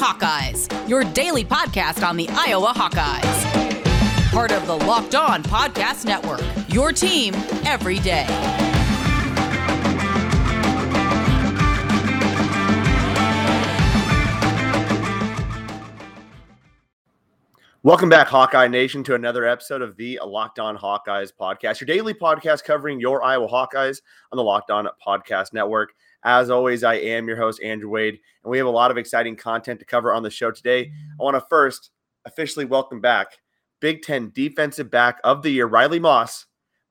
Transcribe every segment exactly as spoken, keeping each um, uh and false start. Hawkeyes, your daily podcast on the Iowa Hawkeyes. Part of the Locked On Podcast Network, your team every day. Welcome back, Hawkeye Nation, to another episode of the Locked On Hawkeyes podcast, your daily podcast covering your Iowa Hawkeyes on the Locked On Podcast Network. As always, I am your host, Andrew Wade, and we have a lot of exciting content to cover on the show today. I want to first officially welcome back Big Ten Defensive Back of the Year, Riley Moss,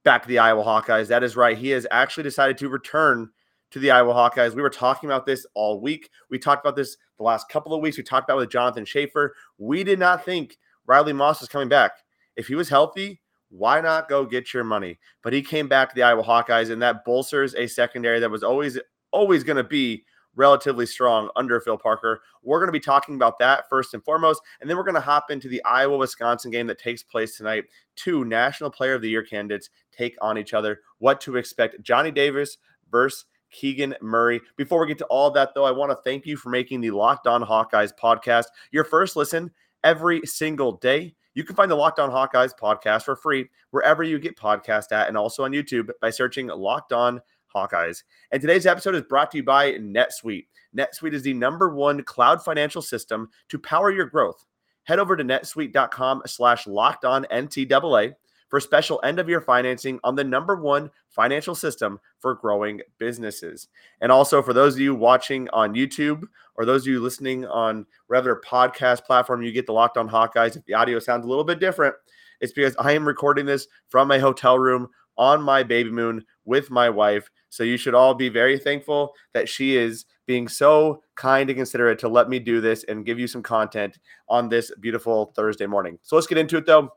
back to the Iowa Hawkeyes. That is right. He has actually decided to return to the Iowa Hawkeyes. We were talking about this all week. We talked about this the last couple of weeks. We talked about it with Jonathan Schaefer. We did not think Riley Moss is coming back. If he was healthy, why not go get your money? But he came back to the Iowa Hawkeyes, and that bolsters a secondary that was always, always going to be relatively strong under Phil Parker. We're going to be talking about that first and foremost, and then we're going to hop into the Iowa-Wisconsin game that takes place tonight. Two National Player of the Year candidates take on each other. What to expect. Johnny Davis versus Keegan Murray. Before we get to all that, though, I want to thank you for making the Locked On Hawkeyes podcast your first listen every single day. You can find the Locked On Hawkeyes podcast for free wherever you get podcasts at, and also on YouTube by searching Locked On Hawkeyes. And today's episode is brought to you by NetSuite. NetSuite is the number one cloud financial system to power your growth. Head over to netsuite.com slash locked on NCAA for special end of year financing on the number one financial system for growing businesses. And also for those of you watching on YouTube or those of you listening on whatever podcast platform you get the Locked On Hawkeyes, if the audio sounds a little bit different, it's because I am recording this from my hotel room on my baby moon with my wife. So you should all be very thankful that she is being so kind and considerate to let me do this and give you some content on this beautiful Thursday morning. So let's get into it, though.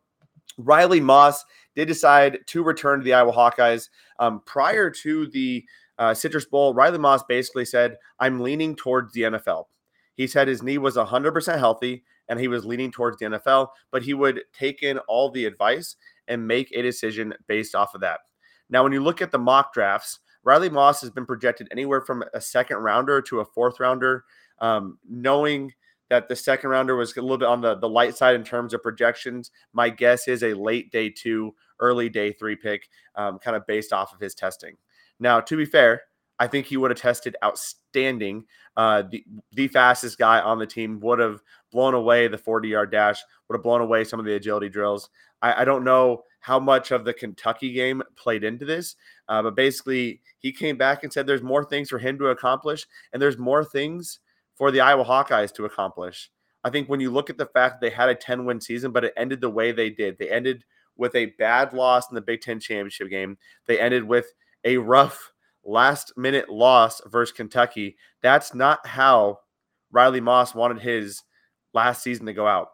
Riley Moss did decide to return to the Iowa Hawkeyes. Um, prior to the uh, Citrus Bowl, Riley Moss basically said, I'm leaning towards the N F L. He said his knee was one hundred percent healthy and he was leaning towards the N F L, but he would take in all the advice and make a decision based off of that. Now, when you look at the mock drafts, Riley Moss has been projected anywhere from a second rounder to a fourth rounder, um, knowing that the second rounder was a little bit on the, the light side in terms of projections. My guess is a late day two, early day three pick, um, kind of based off of his testing. Now, to be fair, I think he would have tested outstanding. Uh, the, the fastest guy on the team would have blown away the forty-yard dash, would have blown away some of the agility drills. I, I don't know how much of the Kentucky game played into this, uh, but basically he came back and said there's more things for him to accomplish, and there's more things for the Iowa Hawkeyes to accomplish. I think when you look at the fact that they had a ten-win season, but it ended the way they did. They ended with a bad loss in the Big Ten championship game. They ended with a rough last-minute loss versus Kentucky. That's not how Riley Moss wanted his last season to go out.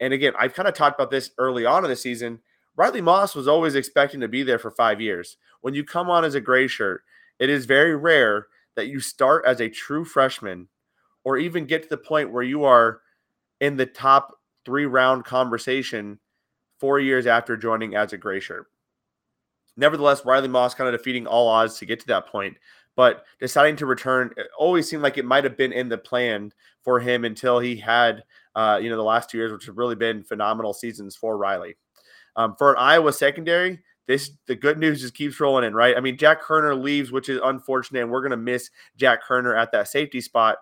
And again, I've kind of talked about this early on in the season. Riley Moss was always expecting to be there for five years. When you come on as a gray shirt, it is very rare that you start as a true freshman or even get to the point where you are in the top three-round conversation four years after joining as a gray shirt. Nevertheless, Riley Moss kind of defeating all odds to get to that point, but deciding to return, it always seemed like it might have been in the plan for him until he had, uh, you know, the last two years, which have really been phenomenal seasons for Riley. Um, for an Iowa secondary, This the good news just keeps rolling in, right? I mean, Jack Kerner leaves, which is unfortunate, and we're going to miss Jack Kerner at that safety spot.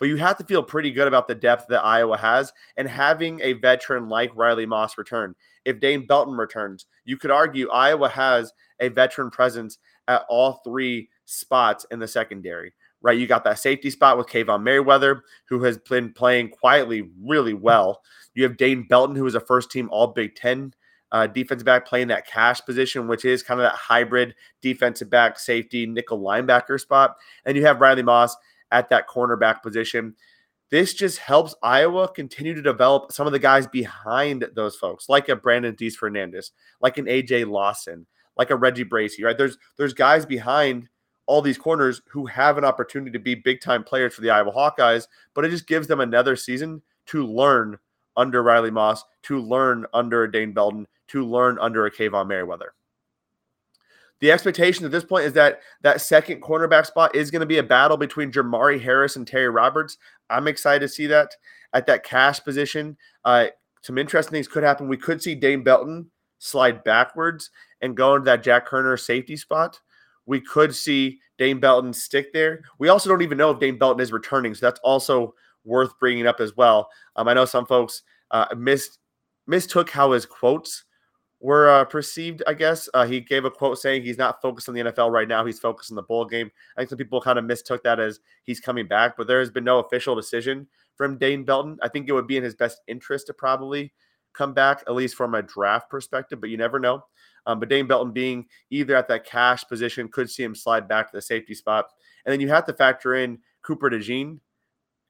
But you have to feel pretty good about the depth that Iowa has and having a veteran like Riley Moss return. If Dane Belton returns, you could argue Iowa has a veteran presence at all three spots in the secondary, right? You got that safety spot with Kayvon Merriweather, who has been playing quietly really well. You have Dane Belton, who is a first-team All-Big Ten uh, defensive back playing that cash position, which is kind of that hybrid defensive back, safety, nickel linebacker spot. And you have Riley Moss at that cornerback position. This just helps Iowa continue to develop some of the guys behind those folks, like a Brandon Dees-Fernandez, like an A J Lawson, like a Reggie Bracey, right? There's there's guys behind all these corners who have an opportunity to be big-time players for the Iowa Hawkeyes, but it just gives them another season to learn under Riley Moss, to learn under Dane Belton, to learn under a Kayvon Merriweather. The expectation at this point is that that second cornerback spot is going to be a battle between Jamari Harris and Terry Roberts. I'm excited to see that at that cash position. Uh, some interesting things could happen. We could see Dane Belton slide backwards and go into that Jack Kerner safety spot. We could see Dane Belton stick there. We also don't even know if Dane Belton is returning, so that's also worth bringing up as well. Um, I know some folks uh, missed, mistook how his quotes were uh, perceived, I guess. Uh, he gave a quote saying he's not focused on the N F L right now. He's focused on the bowl game. I think some people kind of mistook that as he's coming back, but there has been no official decision from Dane Belton. I think it would be in his best interest to probably come back, at least from a draft perspective, but you never know. Um, but Dane Belton being either at that cash position could see him slide back to the safety spot. And then you have to factor in Cooper DeJean,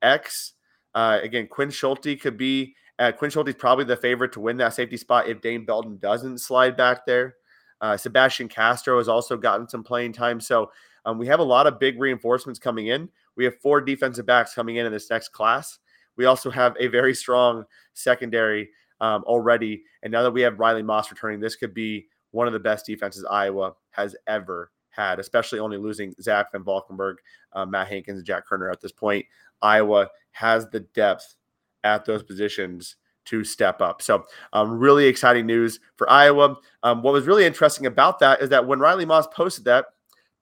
X. Uh, again, Quinn Schulte could be Uh, Quinn Schulte is probably the favorite to win that safety spot if Dane Belton doesn't slide back there. Uh, Sebastian Castro has also gotten some playing time. So um, we have a lot of big reinforcements coming in. We have four defensive backs coming in in this next class. We also have a very strong secondary um, already. And now that we have Riley Moss returning, this could be one of the best defenses Iowa has ever had, especially only losing Zach Van Valkenburg, uh, Matt Hankins, and Jack Kerner at this point. Iowa has the depth at those positions to step up. So um, really exciting news for Iowa. Um, what was really interesting about that is that when Riley Moss posted that,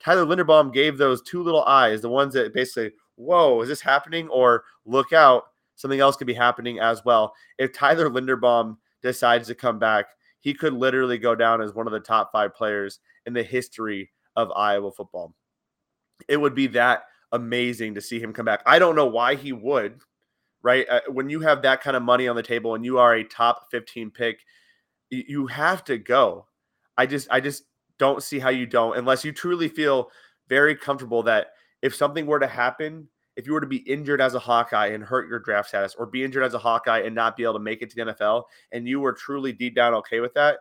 Tyler Linderbaum gave those two little eyes, the ones that basically, whoa, is this happening? Or look out, something else could be happening as well. If Tyler Linderbaum decides to come back, he could literally go down as one of the top five players in the history of Iowa football. It would be that amazing to see him come back. I don't know why he would, right? Uh, when you have that kind of money on the table and you are a top fifteen pick, you, you have to go. I just, I just don't see how you don't, unless you truly feel very comfortable that if something were to happen, if you were to be injured as a Hawkeye and hurt your draft status, or be injured as a Hawkeye and not be able to make it to the N F L, and you were truly deep down okay with that.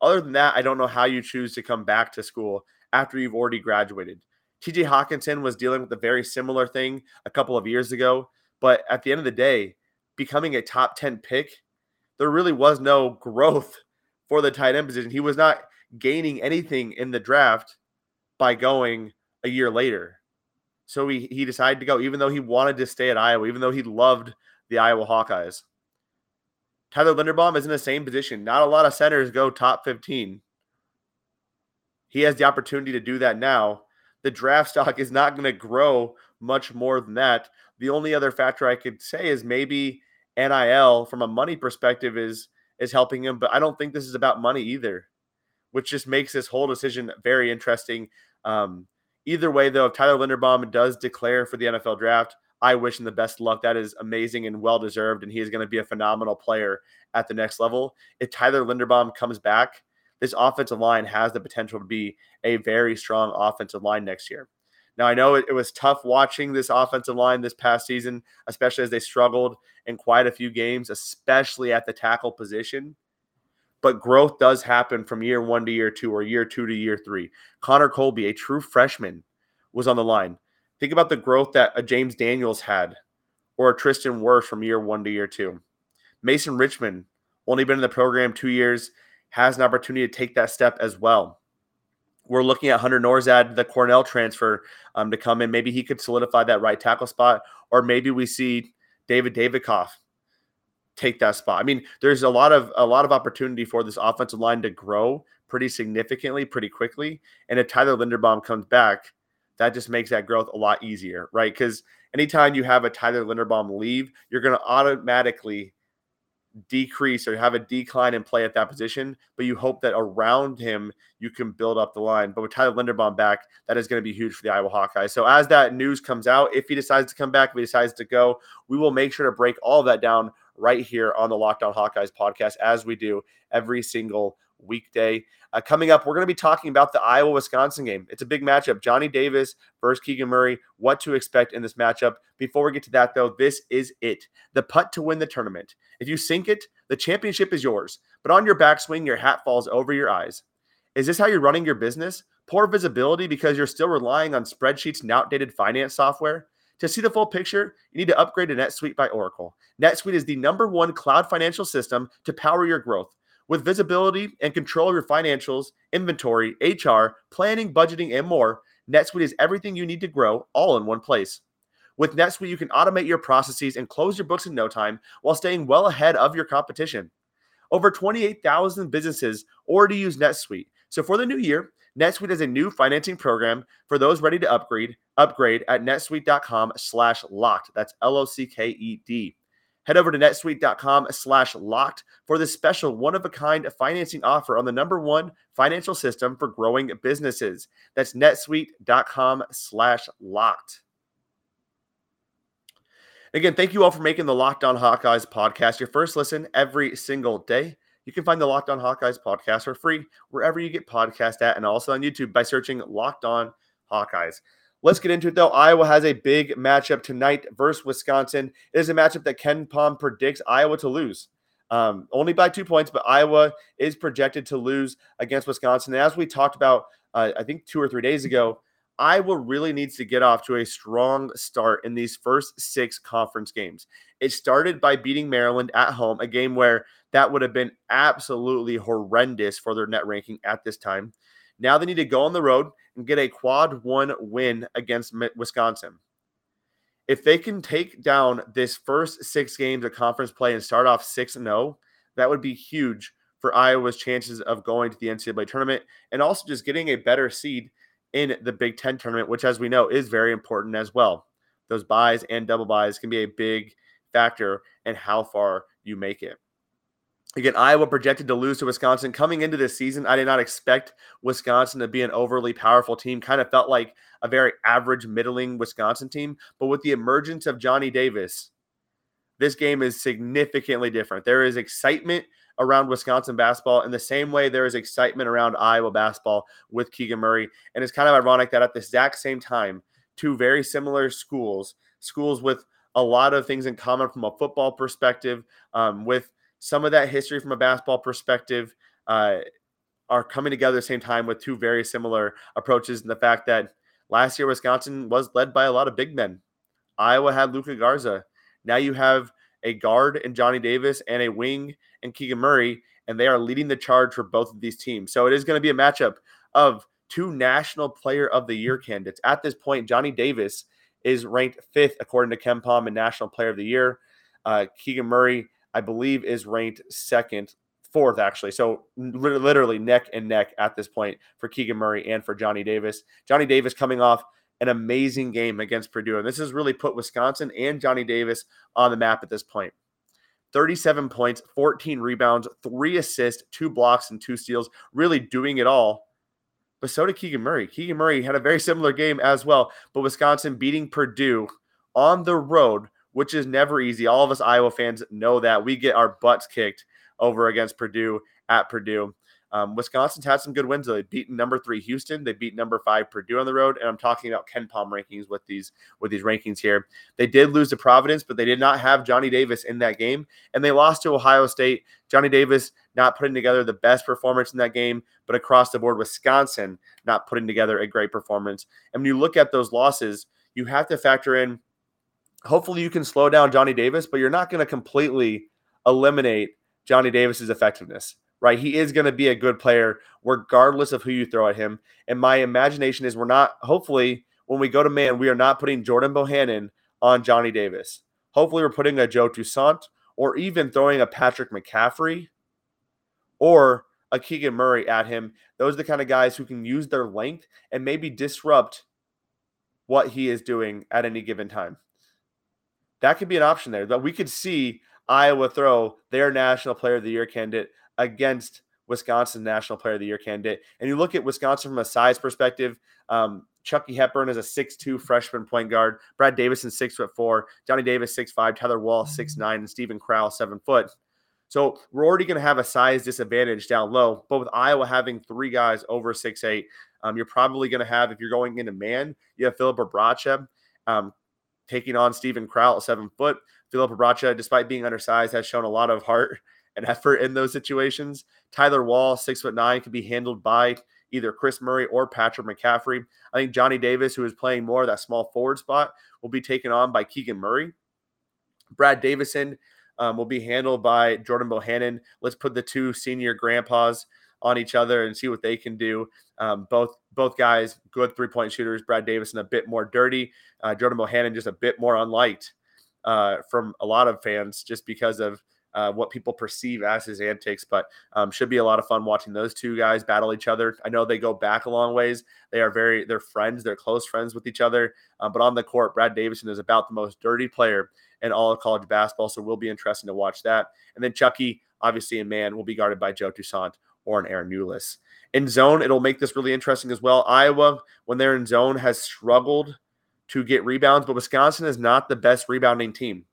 Other than that, I don't know how you choose to come back to school after you've already graduated. T J Hawkinson was dealing with a very similar thing a couple of years ago. But at the end of the day, becoming a top ten pick, there really was no growth for the tight end position. He was not gaining anything in the draft by going a year later. So he, he decided to go, even though he wanted to stay at Iowa, even though he loved the Iowa Hawkeyes. Tyler Linderbaum is in the same position. Not a lot of centers go top fifteen. He has the opportunity to do that now. The draft stock is not going to grow much more than that. The only other factor I could say is maybe N I L from a money perspective is is helping him, but I don't think this is about money either, which just makes this whole decision very interesting. Um, either way, though, if Tyler Linderbaum does declare for the N F L draft, I wish him the best of luck. That is amazing and well-deserved, and he is going to be a phenomenal player at the next level. If Tyler Linderbaum comes back, this offensive line has the potential to be a very strong offensive line next year. Now, I know it, it was tough watching this offensive line this past season, especially as they struggled in quite a few games, especially at the tackle position. But growth does happen from year one to year two, or year two to year three. Connor Colby, a true freshman, was on the line. Think about the growth that a James Daniels had, or a Tristan Wirfs from year one to year two. Mason Richmond, only been in the program two years, has an opportunity to take that step as well. We're looking at Hunter Norzad, the Cornell transfer, um, to come in. Maybe he could solidify that right tackle spot, or maybe we see David Davikoff take that spot. I mean, there's a lot of a lot of opportunity for this offensive line to grow pretty significantly, pretty quickly. And if Tyler Linderbaum comes back, that just makes that growth a lot easier, right? Because anytime you have a Tyler Linderbaum leave, you're going to automatically decrease or have a decline in play at that position, but you hope that around him you can build up the line. But with Tyler Linderbaum back, that is going to be huge for the Iowa Hawkeyes. So as that news comes out, if he decides to come back, if he decides to go, we will make sure to break all of that down right here on the Locked On Hawkeyes podcast, as we do every single weekday. Uh, coming up, we're going to be talking about the Iowa-Wisconsin game. It's a big matchup. Johnny Davis versus Keegan Murray. What to expect in this matchup. Before we get to that, though, this is it. The putt to win the tournament. If you sink it, the championship is yours. But on your backswing, your hat falls over your eyes. Is this how you're running your business? Poor visibility because you're still relying on spreadsheets and outdated finance software? To see the full picture, you need to upgrade to NetSuite by Oracle. NetSuite is the number one cloud financial system to power your growth. With visibility and control of your financials, inventory, H R, planning, budgeting, and more, NetSuite is everything you need to grow all in one place. With NetSuite, you can automate your processes and close your books in no time while staying well ahead of your competition. Over twenty-eight thousand businesses already use NetSuite. So for the new year, NetSuite has a new financing program for those ready to upgrade, upgrade at netsuite.com slash locked. That's L O C K E D. Head over to netsuite.com slash locked for this special one-of-a-kind financing offer on the number one financial system for growing businesses. That's netsuite.com slash locked. Again, thank you all for making the Locked On Hawkeyes podcast your first listen every single day. You can find the Locked On Hawkeyes podcast for free wherever you get podcasts at and also on YouTube by searching Locked On Hawkeyes. Let's get into it, though. Iowa has a big matchup tonight versus Wisconsin. It is a matchup that Ken Pom predicts Iowa to lose. Um, only by two points, but Iowa is projected to lose against Wisconsin. And as we talked about, uh, I think two or three days ago, Iowa really needs to get off to a strong start in these first six conference games. It started by beating Maryland at home, a game where that would have been absolutely horrendous for their net ranking at this time. Now they need to go on the road and get a quad one win against Wisconsin. If they can take down this first six games of conference play and start off six and oh, that would be huge for Iowa's chances of going to the N C double A tournament and also just getting a better seed in the Big Ten tournament, which, as we know, is very important as well. Those buys and double buys can be a big factor in how far you make it. Again, Iowa projected to lose to Wisconsin. Coming into this season, I did not expect Wisconsin to be an overly powerful team. Kind of felt like a very average, middling Wisconsin team. But with the emergence of Johnny Davis, this game is significantly different. There is excitement around Wisconsin basketball in the same way there is excitement around Iowa basketball with Keegan Murray. And it's kind of ironic that at the exact same time, two very similar schools, schools with a lot of things in common from a football perspective, um, with some of that history from a basketball perspective, uh, are coming together at the same time with two very similar approaches. And the fact that last year Wisconsin was led by a lot of big men. Iowa had Luka Garza. Now you have a guard in Johnny Davis and a wing and Keegan Murray, and they are leading the charge for both of these teams. So it is going to be a matchup of two National Player of the Year candidates. At this point, Johnny Davis is ranked fifth, according to KenPom, in National Player of the Year. Uh, Keegan Murray, I believe, is ranked second, fourth, actually. So literally neck and neck at this point for Keegan Murray and for Johnny Davis. Johnny Davis coming off an amazing game against Purdue. And this has really put Wisconsin and Johnny Davis on the map at this point. thirty-seven points, fourteen rebounds, three assists, two blocks, and two steals, really doing it all. But so did Keegan Murray. Keegan Murray had a very similar game as well, but Wisconsin beating Purdue on the road, which is never easy. All of us Iowa fans know that. We get our butts kicked over against Purdue at Purdue. Um, Wisconsin's had some good wins. They beat number three Houston. They beat number five Purdue on the road. And I'm talking about KenPom rankings with these with these rankings here. They did lose to Providence, but they did not have Johnny Davis in that game. And they lost to Ohio State. Johnny Davis not putting together the best performance in that game, but across the board, Wisconsin not putting together a great performance. And when you look at those losses, you have to factor in, hopefully you can slow down Johnny Davis, but you're not going to completely eliminate Johnny Davis's effectiveness. Right, he is going to be a good player regardless of who you throw at him. And my imagination is we're not, hopefully, when we go to man, we are not putting Jordan Bohannon on Johnny Davis. Hopefully we're putting a Joe Toussaint or even throwing a Patrick McCaffrey or a Keegan Murray at him. Those are the kind of guys who can use their length and maybe disrupt what he is doing at any given time. That could be an option there. But we could see Iowa throw their National Player of the Year candidate against Wisconsin National Player of the Year candidate. And you look at Wisconsin from a size perspective, um, Chucky Hepburn is a six two freshman point guard, Brad Davison six foot four, Johnny Davis six five, Tyler Wahl six nine, and Stephen Crowell seven foot. So we're already going to have a size disadvantage down low, but with Iowa having three guys over six eight, um, you're probably going to have, if you're going into man, you have Filip Bracha um, taking on Stephen Crowell at seven foot. Filip Bracha, despite being undersized, has shown a lot of heart and effort in those situations. Tyler Wahl, six foot nine, could be handled by either Kris Murray or Patrick McCaffrey. I think Johnny Davis, who is playing more of that small forward spot, will be taken on by Keegan Murray. Brad Davison, um, will be handled by Jordan Bohannon. Let's put the two senior grandpas on each other and see what they can do. Um, both both guys, good three-point shooters. Brad Davison a bit more dirty. Uh, Jordan Bohannon just a bit more unliked uh, from a lot of fans just because of uh, what people perceive as his antics. But um, should be a lot of fun watching those two guys battle each other. I know they go back a long ways. They are very, they're friends. They're close friends with each other. Uh, but on the court, Brad Davison is about the most dirty player in all of college basketball. So we'll be interesting to watch that. And then Chucky, obviously a man, will be guarded by Joe Toussaint or an Aaron Newless. In zone, it'll make this really interesting as well. Iowa, when they're in zone, has struggled to get rebounds, but Wisconsin is not the best rebounding team.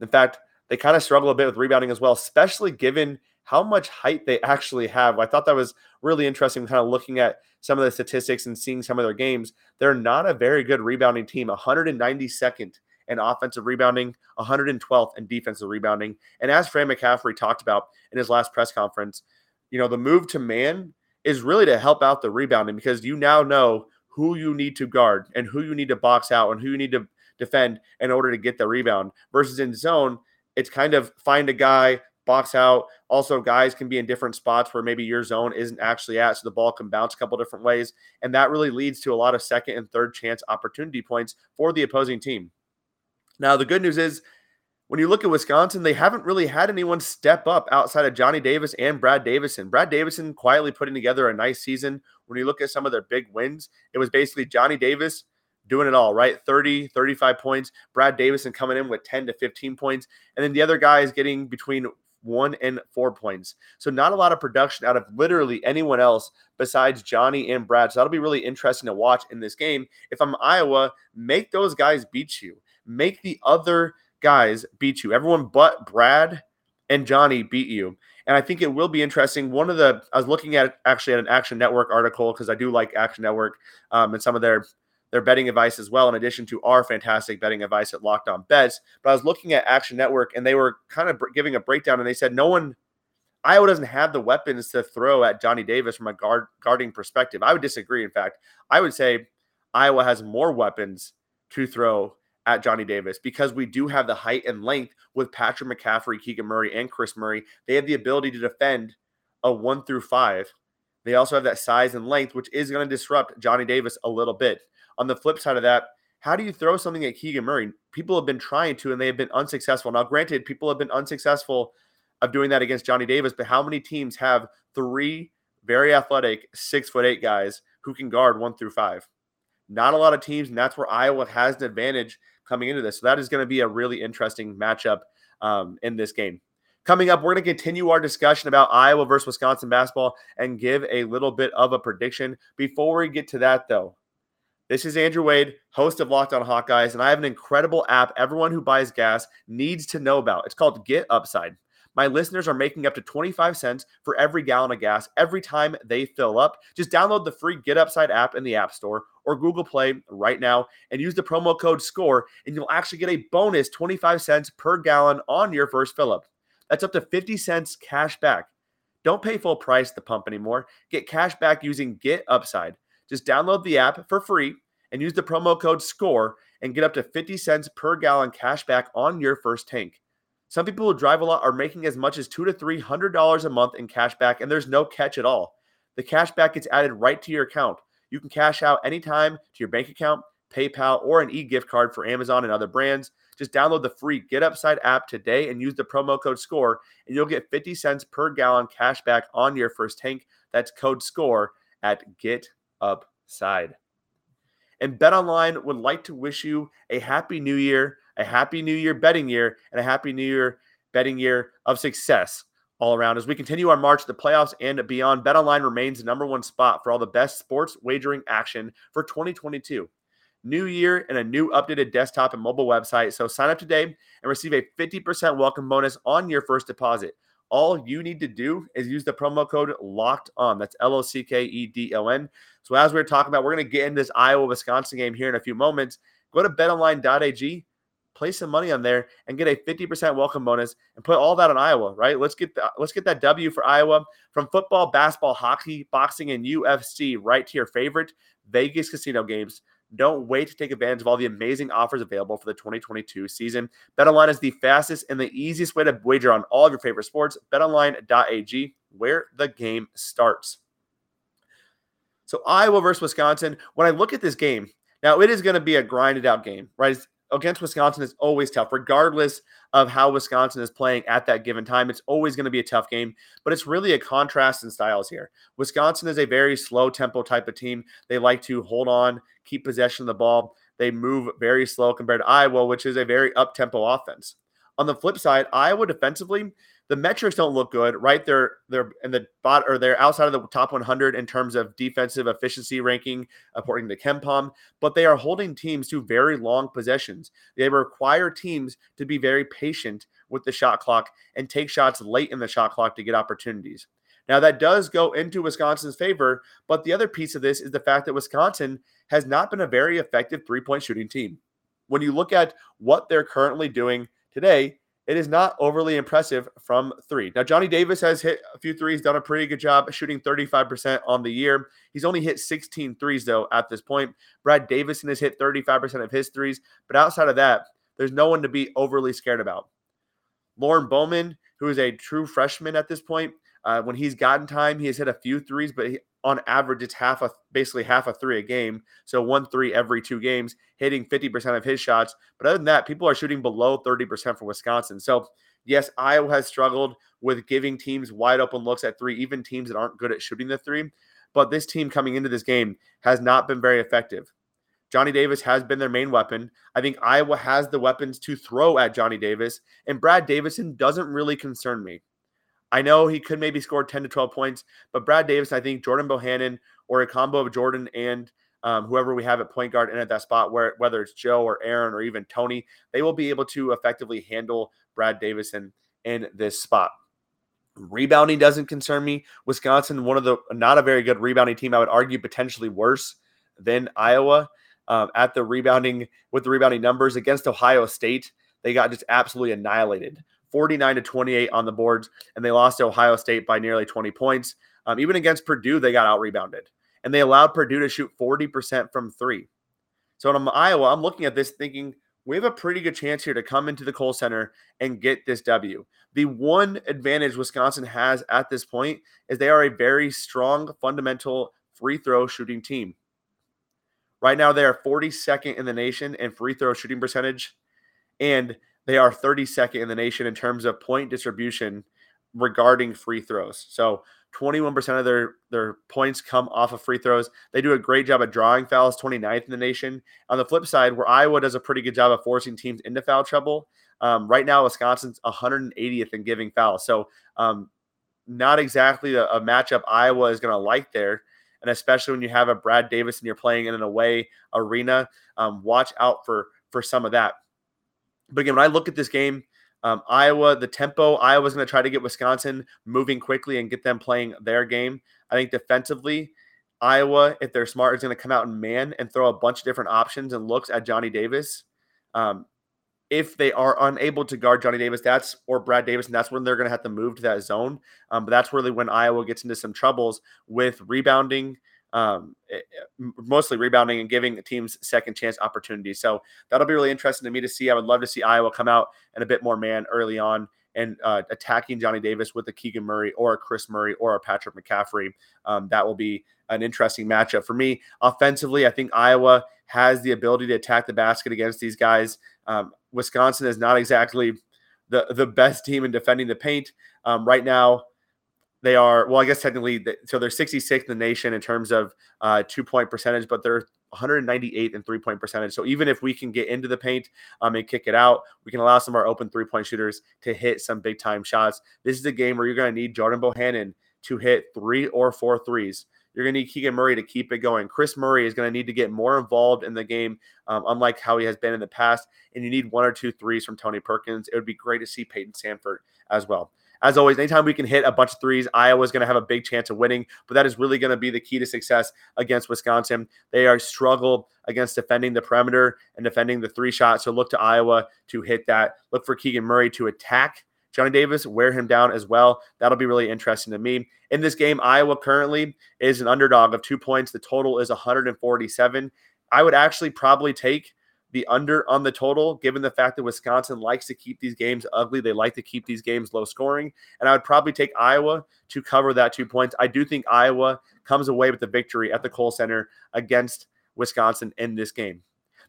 In fact, they kind of struggle a bit with rebounding as well, especially given how much height they actually have. I thought that was really interesting, kind of looking at some of the statistics and seeing some of their games. They're not a very good rebounding team, one hundred ninety-second in offensive rebounding, one hundred twelfth in defensive rebounding. And as Fran McCaffrey talked about in his last press conference, you know, the move to man is really to help out the rebounding because you now know who you need to guard and who you need to box out and who you need to defend in order to get the rebound. Versus in zone, it's kind of find a guy, box out. Also, guys can be in different spots where maybe your zone isn't actually at, so the ball can bounce a couple different ways. And that really leads to a lot of second and third chance opportunity points for the opposing team. Now, the good news is, when you look at Wisconsin, they haven't really had anyone step up outside of Johnny Davis and Brad Davison. Brad Davison quietly putting together a nice season. When you look at some of their big wins, it was basically Johnny Davis doing it all, right? thirty, thirty-five points. Brad Davison coming in with ten to fifteen points. And then the other guys getting between one and four points. So not a lot of production out of literally anyone else besides Johnny and Brad. So that'll be really interesting to watch in this game. If I'm Iowa, make those guys beat you. Make the other guys beat you. Everyone but Brad and Johnny beat you. And I think it will be interesting. One of the, I was looking at actually at an Action Network article because I do like Action Network um, and some of their, their betting advice as well, in addition to our fantastic betting advice at Locked On Bets. But I was looking at Action Network and they were kind of giving a breakdown and they said, no one, Iowa doesn't have the weapons to throw at Johnny Davis from a guard guarding perspective. I would disagree. In fact, I would say Iowa has more weapons to throw at Johnny Davis because we do have the height and length with Patrick McCaffrey, Keegan Murray, and Kris Murray. They have the ability to defend a one through five. They also have that size and length, which is going to disrupt Johnny Davis a little bit. On the flip side of that, how do you throw something at Keegan Murray? People have been trying to, and they have been unsuccessful. Now, granted, people have been unsuccessful of doing that against Johnny Davis, but how many teams have three very athletic six foot eight guys who can guard one through five? Not a lot of teams, and that's where Iowa has an advantage coming into this. So that is going to be a really interesting matchup um, in this game. Coming up, we're going to continue our discussion about Iowa versus Wisconsin basketball and give a little bit of a prediction. Before we get to that, though, this is Andrew Wade, host of Locked On Hawkeyes, and I have an incredible app everyone who buys gas needs to know about. It's called GetUpside. My listeners are making up to twenty-five cents for every gallon of gas every time they fill up. Just download the free GetUpside app in the App Store or Google Play right now and use the promo code SCORE, and you'll actually get a bonus twenty-five cents per gallon on your first fill up. That's up to fifty cents cash back. Don't pay full price at the pump anymore. Get cash back using GetUpside. Just download the app for free and use the promo code SCORE and get up to fifty cents per gallon cash back on your first tank. Some people who drive a lot are making as much as two hundred to three hundred dollars a month in cash back, and there's no catch at all. The cash back gets added right to your account. You can cash out anytime to your bank account, PayPal, or an e-gift card for Amazon and other brands. Just download the free GetUpside app today and use the promo code SCORE, and you'll get fifty cents per gallon cash back on your first tank. That's code SCORE at GetUpside. And BetOnline would like to wish you a happy new year, a happy new year betting year, and a happy new year betting year of success all around. As we continue our march to the playoffs and beyond, BetOnline remains the number one spot for all the best sports wagering action for twenty twenty-two. New year and a new updated desktop and mobile website. So sign up today and receive a fifty percent welcome bonus on your first deposit. All you need to do is use the promo code LOCKEDON. That's L O C K E D O N. So as we were talking about, we're going to get into this Iowa-Wisconsin game here in a few moments. Go to betonline dot a g, play some money on there, and get a fifty percent welcome bonus and put all that on Iowa, right? Let's get the, let's get that W for Iowa. From football, basketball, hockey, boxing, and U F C right to your favorite Vegas casino games. Don't wait to take advantage of all the amazing offers available for the twenty twenty-two season. BetOnline is the fastest and the easiest way to wager on all of your favorite sports. BetOnline.ag, where the game starts. So Iowa versus Wisconsin. When I look at this game, now it is going to be a grinded out game, right? It's, against Wisconsin is always tough, regardless of how Wisconsin is playing at that given time. It's always going to be a tough game, but it's really a contrast in styles here. Wisconsin is a very slow tempo type of team. They like to hold on, keep possession of the ball. They move very slow compared to Iowa, which is a very up-tempo offense. On the flip side, Iowa defensively, the metrics don't look good, right? They're they're in the bot or they're outside of the top one hundred in terms of defensive efficiency ranking, according to KenPom, but they are holding teams to very long possessions. They require teams to be very patient with the shot clock and take shots late in the shot clock to get opportunities. Now, that does go into Wisconsin's favor, but the other piece of this is the fact that Wisconsin has not been a very effective three-point shooting team. When you look at what they're currently doing today, it is not overly impressive from three. Now, Johnny Davis has hit a few threes, done a pretty good job shooting thirty-five percent on the year. He's only hit sixteen threes, though, at this point. Brad Davison has hit thirty-five percent of his threes, but outside of that, there's no one to be overly scared about. Lauren Bowman, who is a true freshman at this point, uh, when he's gotten time, he has hit a few threes, but he, on average, it's half a, basically half a three a game, so one three every two games, hitting fifty percent of his shots. But other than that, people are shooting below thirty percent for Wisconsin. So, yes, Iowa has struggled with giving teams wide-open looks at three, even teams that aren't good at shooting the three. But this team coming into this game has not been very effective. Johnny Davis has been their main weapon. I think Iowa has the weapons to throw at Johnny Davis, and Brad Davison doesn't really concern me. I know he could maybe score ten to twelve points, but Brad Davis, I think Jordan Bohannon or a combo of Jordan and um, whoever we have at point guard and at that spot, where whether it's Joe or Aaron or even Tony, they will be able to effectively handle Brad Davison in this spot. Rebounding doesn't concern me. Wisconsin, one of the not a very good rebounding team, I would argue potentially worse than Iowa um, at the rebounding with the rebounding numbers against Ohio State. They got just absolutely annihilated. forty-nine to twenty-eight on the boards, and they lost to Ohio State by nearly twenty points. Um, even against Purdue, they got out-rebounded, and they allowed Purdue to shoot forty percent from three. So in Iowa, I'm looking at this thinking, we have a pretty good chance here to come into the Kohl Center and get this W. The one advantage Wisconsin has at this point is they are a very strong, fundamental free-throw shooting team. Right now, they are forty-second in the nation in free-throw shooting percentage, and they are thirty-second in the nation in terms of point distribution regarding free throws. So twenty-one percent of their, their points come off of free throws. They do a great job at drawing fouls, twenty-ninth in the nation. On the flip side, where Iowa does a pretty good job of forcing teams into foul trouble, um, right now Wisconsin's one hundred eightieth in giving fouls. So um, not exactly a, a matchup Iowa is going to like there. And especially when you have a Brad Davis and you're playing in an away arena, um, watch out for for some of that. But again, when I look at this game, um, Iowa, the tempo, Iowa's going to try to get Wisconsin moving quickly and get them playing their game. I think defensively, Iowa, if they're smart, is going to come out and man and throw a bunch of different options and looks at Johnny Davis. Um, if they are unable to guard Johnny Davis, that's or Brad Davis, and that's when they're going to have to move to that zone. Um, but that's really when Iowa gets into some troubles with rebounding. Um, mostly rebounding and giving teams second chance opportunities. So that'll be really interesting to me to see. I would love to see Iowa come out and a bit more man early on and uh, attacking Johnny Davis with a Keegan Murray or a Kris Murray or a Patrick McCaffrey. Um, that will be an interesting matchup for me. Offensively, I think Iowa has the ability to attack the basket against these guys. Um, Wisconsin is not exactly the, the best team in defending the paint um, right now. They are, well, I guess technically, so they're sixty-sixth in the nation in terms of uh, two-point percentage, but they're one hundred ninety-eighth in three-point percentage. So even if we can get into the paint um, and kick it out, we can allow some of our open three-point shooters to hit some big-time shots. This is a game where you're going to need Jordan Bohannon to hit three or four threes. You're going to need Keegan Murray to keep it going. Kris Murray is going to need to get more involved in the game, um, unlike how he has been in the past, and you need one or two threes from Tony Perkins. It would be great to see Peyton Sanford as well. As always, anytime we can hit a bunch of threes, Iowa's going to have a big chance of winning, but that is really going to be the key to success against Wisconsin. They are struggle against defending the perimeter and defending the three shot, so look to Iowa to hit that. Look for Keegan Murray to attack Johnny Davis, wear him down as well. That'll be really interesting to me. In this game, Iowa currently is an underdog of two points. The total is one hundred forty-seven. I would actually probably take the under on the total, given the fact that Wisconsin likes to keep these games ugly. They like to keep these games low scoring. And I would probably take Iowa to cover that two points. I do think Iowa comes away with the victory at the Kohl Center against Wisconsin in this game.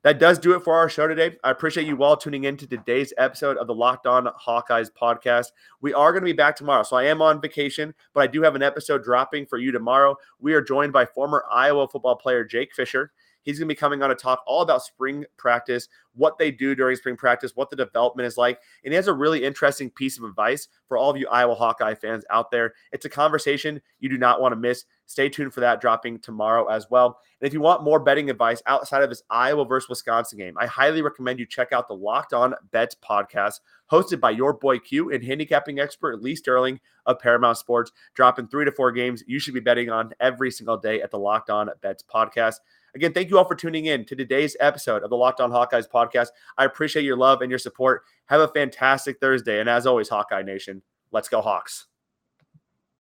That does do it for our show today. I appreciate you all tuning in to today's episode of the Locked On Hawkeyes podcast. We are going to be back tomorrow. So I am on vacation, but I do have an episode dropping for you tomorrow. We are joined by former Iowa football player Jake Fisher. He's going to be coming on to talk all about spring practice, what they do during spring practice, what the development is like. And he has a really interesting piece of advice for all of you Iowa Hawkeye fans out there. It's a conversation you do not want to miss. Stay tuned for that dropping tomorrow as well. And if you want more betting advice outside of this Iowa versus Wisconsin game, I highly recommend you check out the Locked On Bets podcast hosted by your boy Q and handicapping expert Lee Sterling of Paramount Sports, dropping three to four games you should be betting on every single day at the Locked On Bets podcast. Again, thank you all for tuning in to today's episode of the Locked On Hawkeyes podcast. I appreciate your love and your support. Have a fantastic Thursday. And as always, Hawkeye Nation, let's go Hawks.